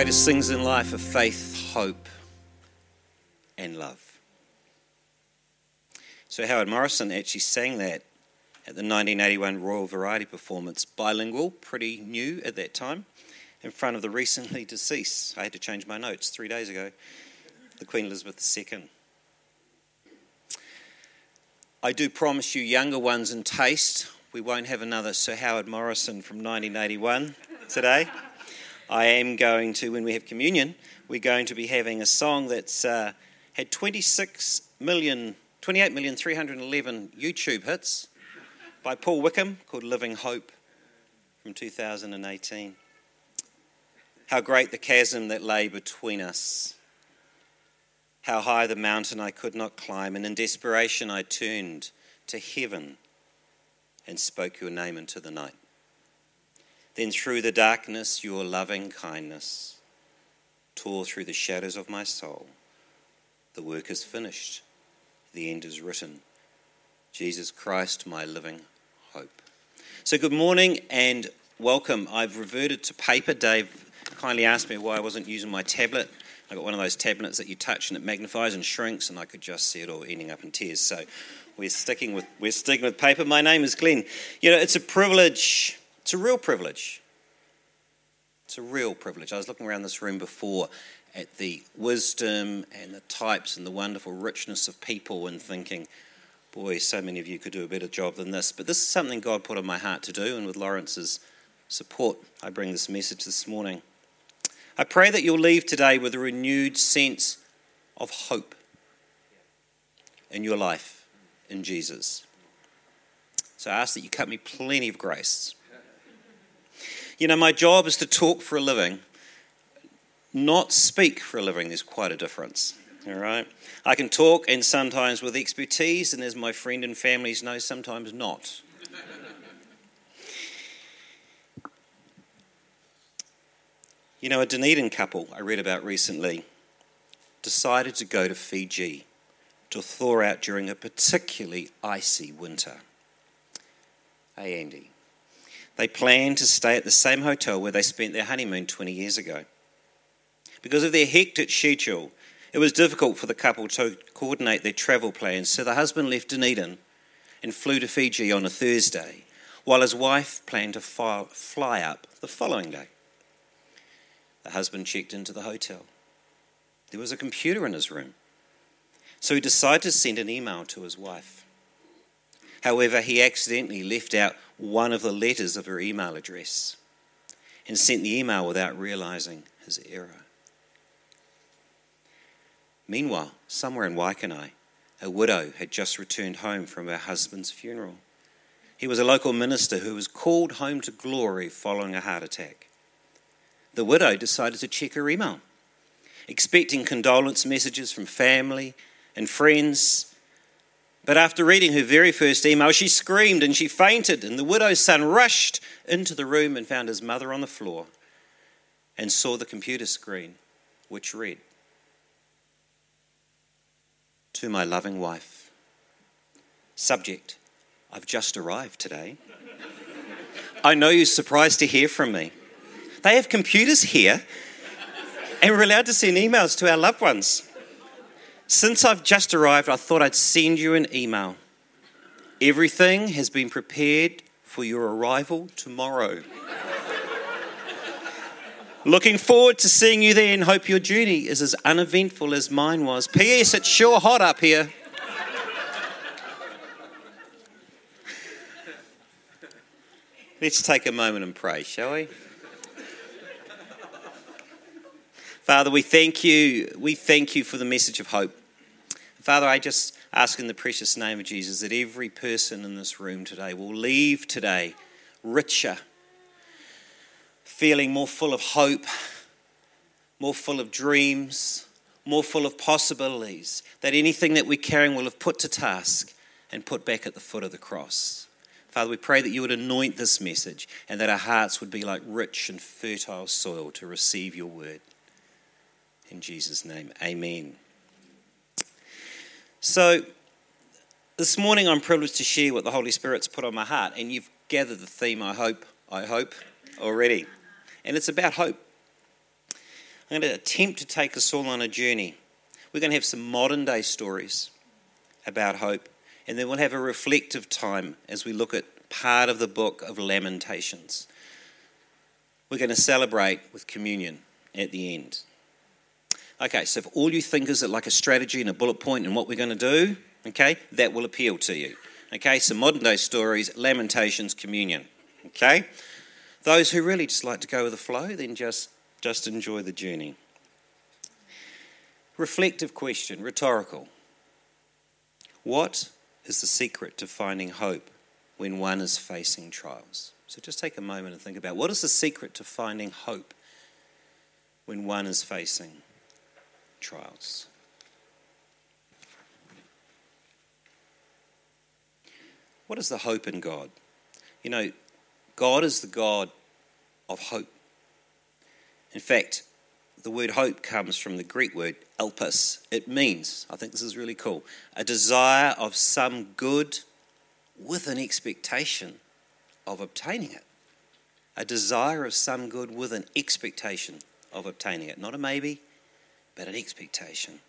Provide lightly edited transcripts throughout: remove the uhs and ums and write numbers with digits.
greatest things in life are faith, hope, and love. Sir Howard Morrison actually sang that at the 1981 Royal Variety Performance, bilingual, pretty new at that time, in front of the recently deceased. I had to change my notes 3 days ago. The Queen Elizabeth II. I do promise you, younger ones in taste, we won't have another Sir Howard Morrison from 1981 today. I am going to, when we have communion, we're going to be having a song that's had 28,311,000 YouTube hits by Paul Wickham called Living Hope from 2018. How great the chasm that lay between us. How high the mountain I could not climb, and in desperation I turned to heaven and spoke your name into the night. Then through the darkness your loving kindness tore through the shadows of my soul. The work is finished, the end is written. Jesus Christ, my living hope. So good morning and welcome. I've reverted to paper. Dave kindly asked me why I wasn't using my tablet. I got one of those tablets that you touch and it magnifies and shrinks, and I could just see it all ending up in tears. So we're sticking with paper. My name is Glenn. You know, it's a privilege. It's a real privilege. It's a real privilege. I was looking around this room before at the wisdom and the types and the wonderful richness of people and thinking, boy, so many of you could do a better job than this. But this is something God put on my heart to do, and with Lawrence's support, I bring this message this morning. I pray that you'll leave today with a renewed sense of hope in your life, in Jesus. So I ask that you cut me plenty of grace. You know, my job is to talk for a living, not speak for a living. There's quite a difference, all right? I can talk, and sometimes with expertise, and as my friend and families know, sometimes not. You know, a Dunedin couple I read about recently decided to go to Fiji to thaw out during a particularly icy winter. Hey, Andy. They planned to stay at the same hotel where they spent their honeymoon 20 years ago. Because of their hectic schedule, it was difficult for the couple to coordinate their travel plans, so the husband left Dunedin and flew to Fiji on a Thursday, while his wife planned to fly up the following day. The husband checked into the hotel. There was a computer in his room, so he decided to send an email to his wife. However, he accidentally left out one of the letters of her email address and sent the email without realising his error. Meanwhile, somewhere in Waikanae, a widow had just returned home from her husband's funeral. He was a local minister who was called home to glory following a heart attack. The widow decided to check her email, expecting condolence messages from family and friends. But after reading her very first email, she screamed and she fainted, and the widow's son rushed into the room and found his mother on the floor and saw the computer screen, which read, "To my loving wife. Subject, I've just arrived today. I know you're surprised to hear from me." They have computers here and we're allowed to send emails to our loved ones. "Since I've just arrived, I thought I'd send you an email. Everything has been prepared for your arrival tomorrow. Looking forward to seeing you there and hope your journey is as uneventful as mine was. P.S. It's sure hot up here." Let's take a moment and pray, shall we? Father, we thank you. We thank you for the message of hope. Father, I just ask in the precious name of Jesus that every person in this room today will leave today richer, feeling more full of hope, more full of dreams, more full of possibilities, that anything that we're carrying will have put to task and put back at the foot of the cross. Father, we pray that you would anoint this message and that our hearts would be like rich and fertile soil to receive your word. In Jesus' name, amen. So, this morning I'm privileged to share what the Holy Spirit's put on my heart, and you've gathered the theme, I hope, already. And it's about hope. I'm going to attempt to take us all on a journey. We're going to have some modern day stories about hope, and then we'll have a reflective time as we look at part of the book of Lamentations. We're going to celebrate with communion at the end. Okay, so if all you think is it like a strategy and a bullet point and what we're going to do, okay, that will appeal to you. Okay, so modern day stories, Lamentations, communion. Okay, those who really just like to go with the flow, then just enjoy the journey. Reflective question, rhetorical. What is the secret to finding hope when one is facing trials? So just take a moment and think about, what is the secret to finding hope when one is facing trials? What is the hope in God? You know, God is the God of hope. In fact, the word hope comes from the Greek word elpis. It means, I think this is really cool, a desire of some good with an expectation of obtaining it. A desire of some good with an expectation of obtaining it. Not a maybe, but an expectation.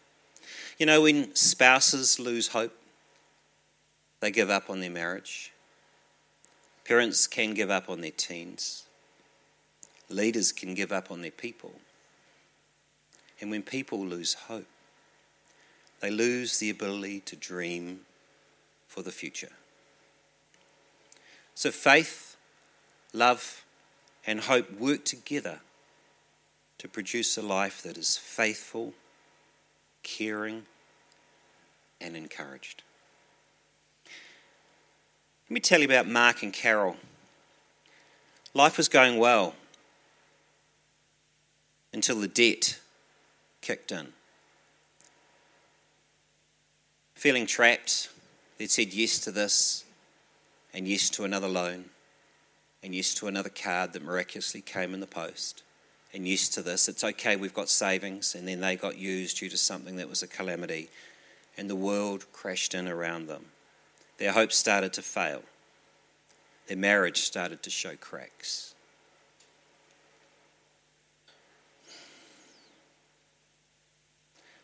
You know, when spouses lose hope, they give up on their marriage. Parents can give up on their teens. Leaders can give up on their people. And when people lose hope, they lose the ability to dream for the future. So faith, love, and hope work together to produce a life that is faithful, caring, and encouraged. Let me tell you about Mark and Carol. Life was going well until the debt kicked in. Feeling trapped, they'd said yes to this, and yes to another loan, and yes to another card that miraculously came in the post, and yes to this. It's okay, we've got savings, and then they got used due to something that was a calamity, and the world crashed in around them. Their hopes started to fail. Their marriage started to show cracks.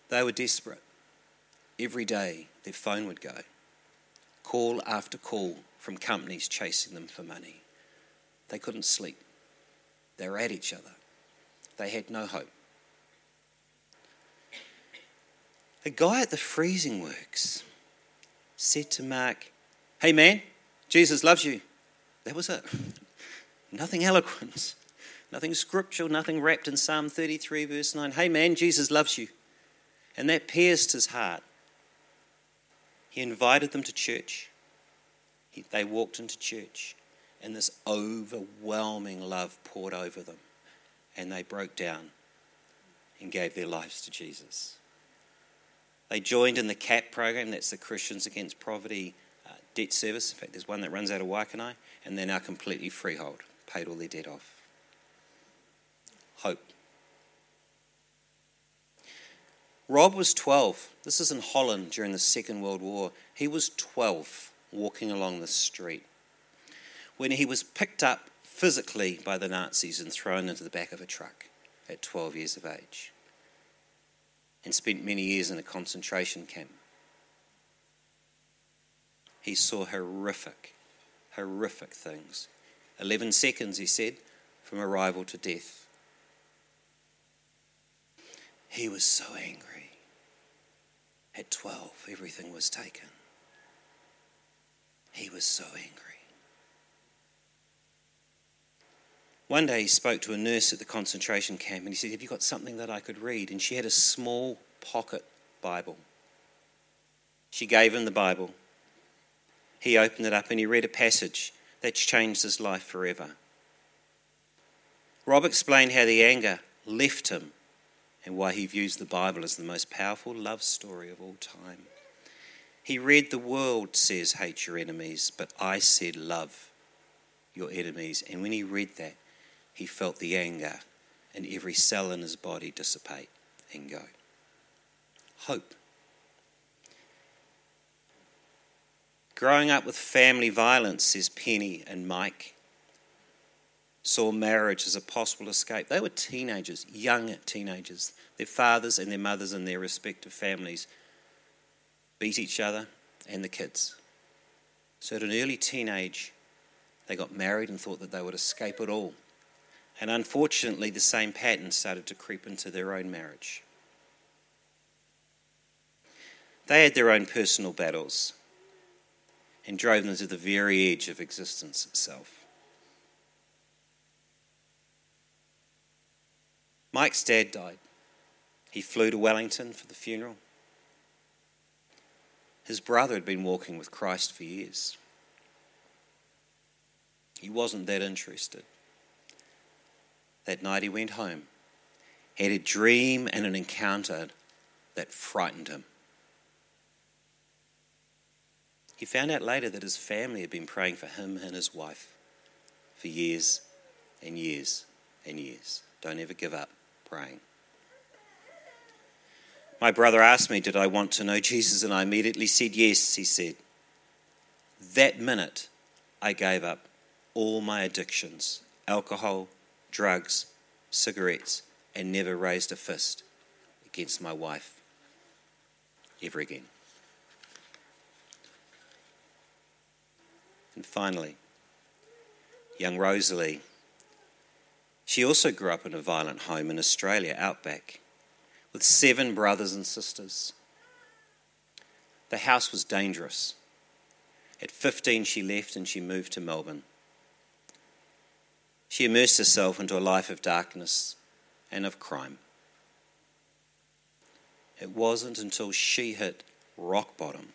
They were desperate. Every day their phone would go. Call after call from companies chasing them for money. They couldn't sleep. They were at each other. They had no hope. A guy at the freezing works said to Mark, "Hey man, Jesus loves you." That was it. Nothing eloquent, nothing scriptural, nothing wrapped in Psalm 33 verse 9. "Hey man, Jesus loves you." And that pierced his heart. He invited them to church. They walked into church, and this overwhelming love poured over them, and they broke down and gave their lives to Jesus. They joined in the CAP program, that's the Christians Against Poverty debt service. In fact, there's one that runs out of Waikanae, and they're now completely freehold, paid all their debt off. Hope. Rob was 12. This is in Holland during the Second World War. He was 12 walking along the street when he was picked up physically by the Nazis and thrown into the back of a truck at 12 years of age, and spent many years in a concentration camp. He saw horrific, horrific things. 11 seconds, he said, from arrival to death. He was so angry. At 12, everything was taken. He was so angry. One day he spoke to a nurse at the concentration camp, and he said, "Have you got something that I could read?" And she had a small pocket Bible. She gave him the Bible. He opened it up and he read a passage that's changed his life forever. Rob explained how the anger left him, and why he views the Bible as the most powerful love story of all time. He read, "The world says hate your enemies, but I said love your enemies." And when he read that, he felt the anger in every cell in his body dissipate and go. Hope. Growing up with family violence, says Penny and Mike, saw marriage as a possible escape. They were teenagers, young teenagers. Their fathers and their mothers and their respective families beat each other and the kids. So at an early teenage, they got married and thought that they would escape it all. And unfortunately, the same pattern started to creep into their own marriage. They had their own personal battles and drove them to the very edge of existence itself. Mike's dad died. He flew to Wellington for the funeral. His brother had been walking with Christ for years. He wasn't that interested. That night he went home, had a dream and an encounter that frightened him. He found out later that his family had been praying for him and his wife for years and years and years. Don't ever give up praying. My brother asked me, did I want to know Jesus? And I immediately said yes, he said. That minute, I gave up all my addictions, alcohol, drugs, cigarettes, and never raised a fist against my wife ever again. And finally, young Rosalie, she also grew up in a violent home in Australia, outback, with 7 brothers and sisters. The house was dangerous. At 15, she left and she moved to Melbourne. She immersed herself into a life of darkness and of crime. It wasn't until she hit rock bottom,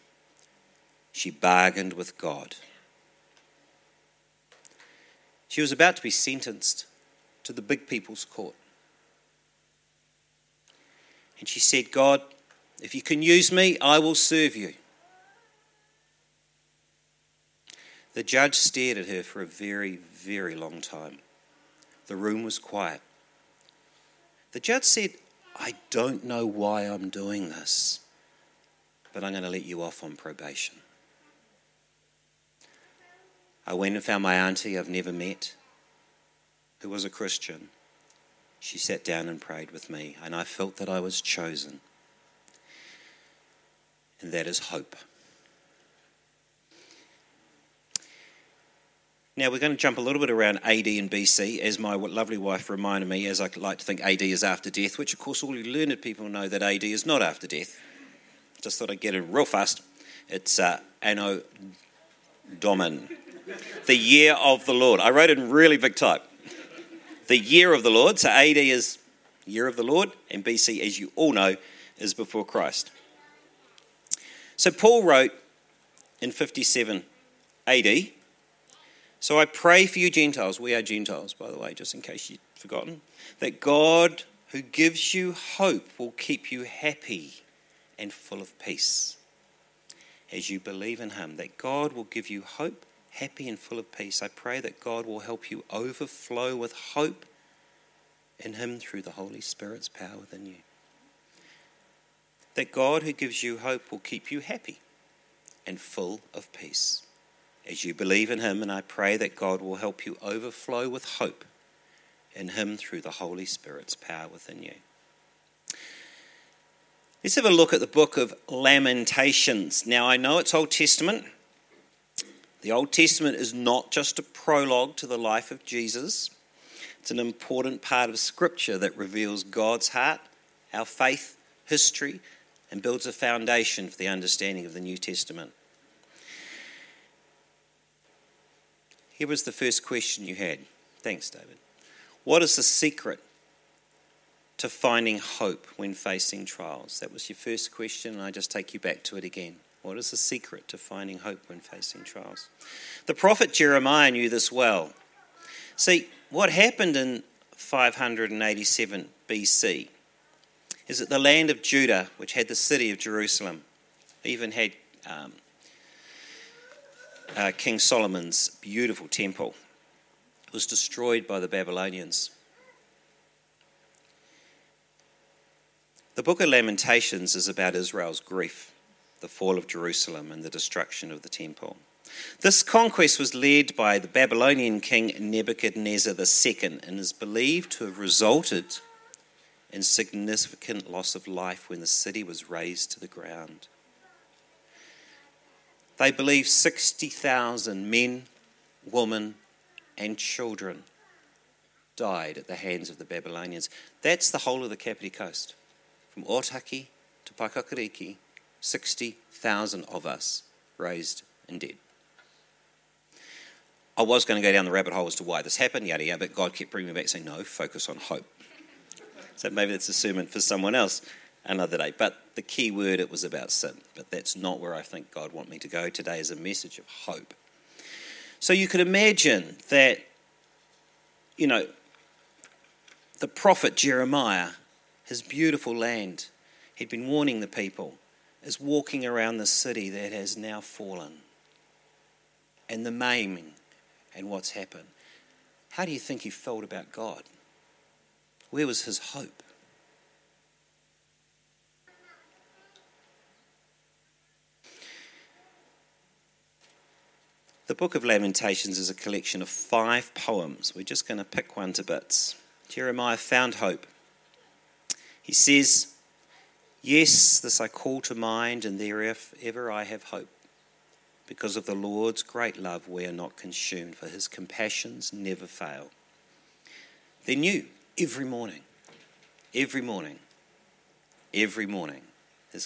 she bargained with God. She was about to be sentenced to the big people's court. And she said, God, if you can use me, I will serve you. The judge stared at her for a very, very long time. The room was quiet. The judge said, I don't know why I'm doing this, but I'm going to let you off on probation. I went and found my auntie I've never met, who was a Christian. She sat down and prayed with me, and I felt that I was chosen. And that is hope. Now we're going to jump a little bit around AD and BC, as my lovely wife reminded me, as I like to think AD is after death, which of course all you learned people know that AD is not after death. Just thought I'd get in real fast. It's Anno Domini. The year of the Lord. I wrote it in really big type. The year of the Lord. So AD is year of the Lord, and BC, as you all know, is before Christ. So Paul wrote in 57 AD, so I pray for you Gentiles, we are Gentiles, by the way, just in case you've forgotten, that God who gives you hope will keep you happy and full of peace as you believe in him, that God will give you hope, happy and full of peace. I pray that God will help you overflow with hope in him through the Holy Spirit's power within you. That God who gives you hope will keep you happy and full of peace as you believe in him, and I pray that God will help you overflow with hope in him through the Holy Spirit's power within you. Let's have a look at the book of Lamentations. Now I know it's Old Testament. The Old Testament is not just a prologue to the life of Jesus. It's an important part of Scripture that reveals God's heart, our faith, history, and builds a foundation for the understanding of the New Testament. Here was the first question you had. Thanks, David. What is the secret to finding hope when facing trials? That was your first question, and I just take you back to it again. What is the secret to finding hope when facing trials? The prophet Jeremiah knew this well. See, what happened in 587 BC is that the land of Judah, which had the city of Jerusalem, even had King Solomon's beautiful temple, was destroyed by the Babylonians. The book of Lamentations is about Israel's grief, the fall of Jerusalem and the destruction of the temple. This conquest was led by the Babylonian king Nebuchadnezzar II and is believed to have resulted in significant loss of life when the city was razed to the ground. They believe 60,000 men, women and children died at the hands of the Babylonians. That's the whole of the Kapiti Coast. From Otaki to Pakakariki, 60,000 of us raised and dead. I was going to go down the rabbit hole as to why this happened, yada yada, but God kept bringing me back saying, no, focus on hope. So maybe that's a sermon for someone else another day. But the key word, it was about sin. But that's not where I think God wants me to go today, is a message of hope. So you could imagine that, you know, the prophet Jeremiah, his beautiful land, he'd been warning the people, is walking around the city that has now fallen and the maiming and what's happened. How do you think he felt about God? Where was his hope? The book of Lamentations is a collection of 5 poems. We're just going to pick one to bits. Jeremiah found hope. He says, yes, this I call to mind, and thereafter I have hope. Because of the Lord's great love we are not consumed, for his compassions never fail. They're new every morning. His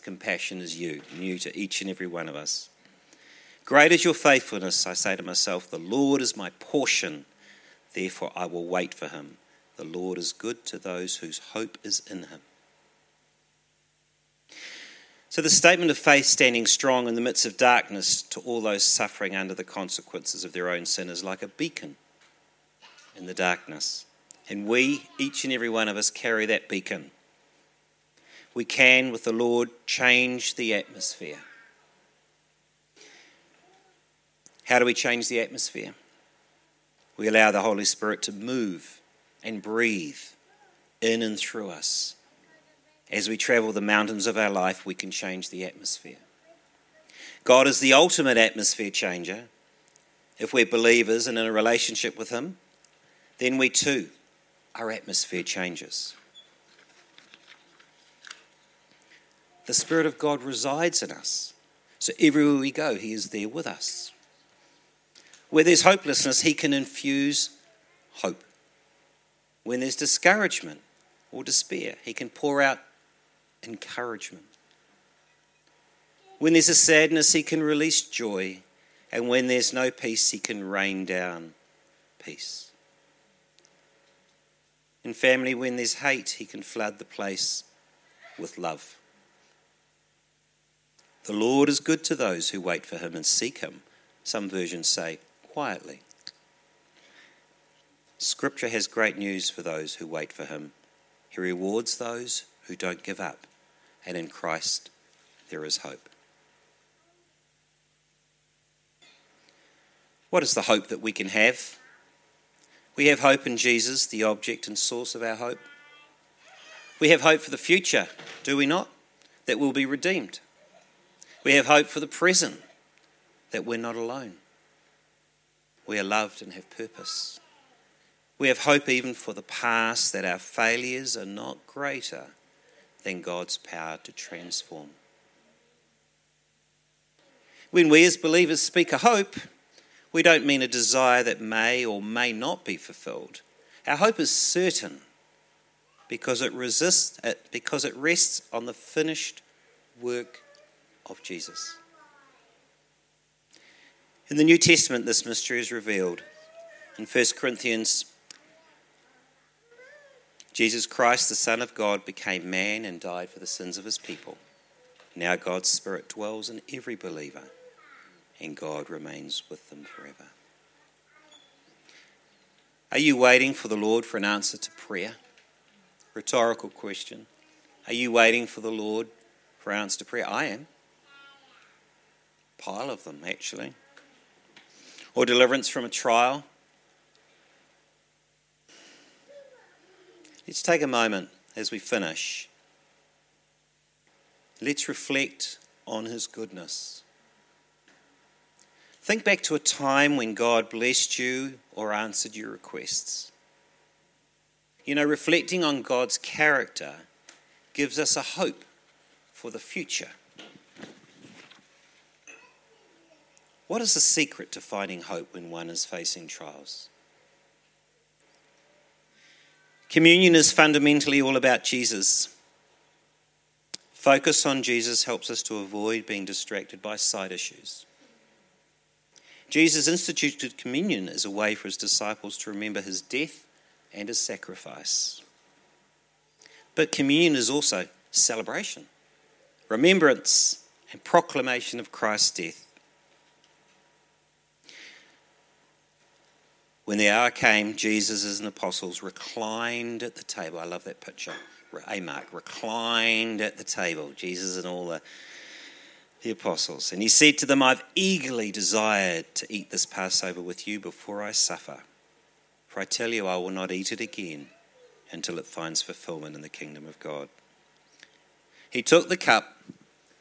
compassion is new to each and every one of us. Great is your faithfulness, I say to myself. The Lord is my portion, therefore I will wait for him. The Lord is good to those whose hope is in him. So the statement of faith standing strong in the midst of darkness to all those suffering under the consequences of their own sin is like a beacon in the darkness. And we, each and every one of us, carry that beacon. We can, with the Lord, change the atmosphere. How do we change the atmosphere? We allow the Holy Spirit to move and breathe in and through us. As we travel the mountains of our life, we can change the atmosphere. God is the ultimate atmosphere changer. If we're believers and in a relationship with him, then we too, our atmosphere changes. The Spirit of God resides in us. So everywhere we go, he is there with us. Where there's hopelessness, he can infuse hope. When there's discouragement or despair, he can pour out encouragement. When there's a sadness, he can release joy. And when there's no peace, he can rain down peace. In family, when there's hate, he can flood the place with love. The Lord is good to those who wait for him and seek him. Some versions say, quietly. Scripture has great news for those who wait for him. He rewards those who don't give up, and in Christ there is hope. What is the hope that we can have? We have hope in Jesus, the object and source of our hope. We have hope for the future, do we not? That we'll be redeemed. We have hope for the present, that we're not alone. We are loved and have purpose. We have hope even for the past, that our failures are not greater than God's power to transform. When we as believers speak a hope, we don't mean a desire that may or may not be fulfilled. Our hope is certain because it rests on the finished work of Jesus. In the New Testament, this mystery is revealed. In 1 Corinthians, Jesus Christ, the Son of God, became man and died for the sins of his people. Now God's Spirit dwells in every believer, and God remains with them forever. Are you waiting for the Lord for an answer to prayer? Rhetorical question. Are you waiting for the Lord for an answer to prayer? I am. Pile of them, actually. Or deliverance from a trial. Let's take a moment as we finish. Let's reflect on his goodness. Think back to a time when God blessed you or answered your requests. You know, reflecting on God's character gives us a hope for the future. What is the secret to finding hope when one is facing trials? Communion is fundamentally all about Jesus. Focus on Jesus helps us to avoid being distracted by side issues. Jesus instituted communion as a way for his disciples to remember his death and his sacrifice. But communion is also celebration, remembrance, and proclamation of Christ's death. When the hour came, Jesus and the apostles reclined at the table. I love that picture. Hey, Mark, reclined at the table, Jesus and all the apostles. And he said to them, I've eagerly desired to eat this Passover with you before I suffer. For I tell you, I will not eat it again until it finds fulfillment in the kingdom of God. He took the cup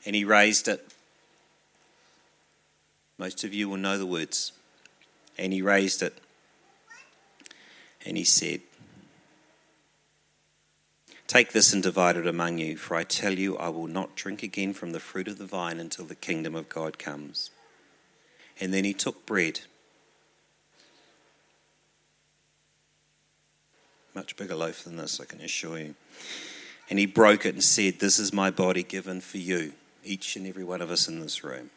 and he raised it. Most of you will know the words. And he raised it. And he said, take this and divide it among you, for I tell you I will not drink again from the fruit of the vine until the kingdom of God comes. And then he took bread. Much bigger loaf than this, I can assure you. And he broke it and said, this is my body given for you, each and every one of us in this room.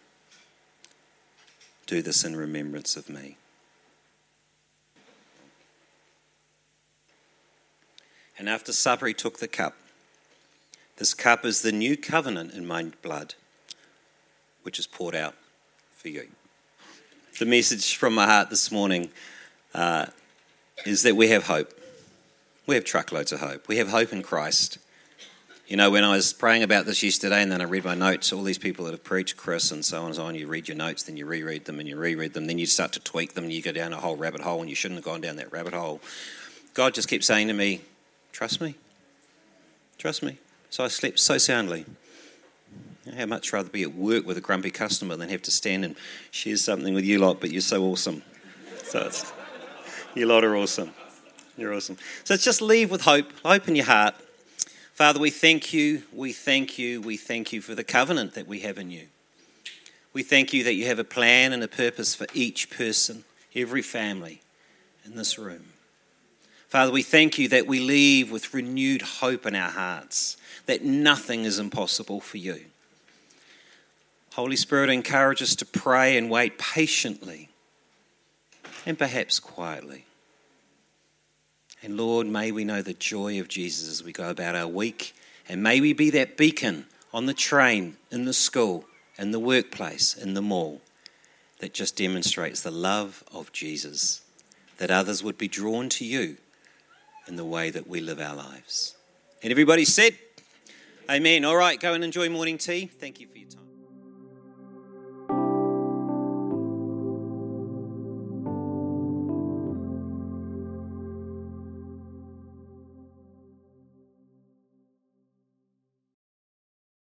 Do this in remembrance of me. And after supper, he took the cup. This cup is the new covenant in my blood, which is poured out for you. The message from my heart this morning is that we have hope. We have truckloads of hope. We have hope in Christ. You know, when I was praying about this yesterday and then I read my notes, all these people that have preached, Chris and so on, you read your notes, then you reread them and you reread them, then you start to tweak them and you go down a whole rabbit hole and you shouldn't have gone down that rabbit hole. God just kept saying to me, Trust me. So I slept so soundly. I'd much rather be at work with a grumpy customer than have to stand and share something with you lot, but you're so awesome. So you lot are awesome. You're awesome. So just leave with hope. Hope in your heart. Father, we thank you, we thank you, we thank you for the covenant that we have in you. We thank you that you have a plan and a purpose for each person, every family in this room. Father, we thank you that we leave with renewed hope in our hearts, that nothing is impossible for you. Holy Spirit, encourage us to pray and wait patiently and perhaps quietly. And Lord, may we know the joy of Jesus as we go about our week, and may we be that beacon on the train, in the school, in the workplace, in the mall, that just demonstrates the love of Jesus, that others would be drawn to you in the way that we live our lives. And everybody said, amen. All right, go and enjoy morning tea. Thank you for your time.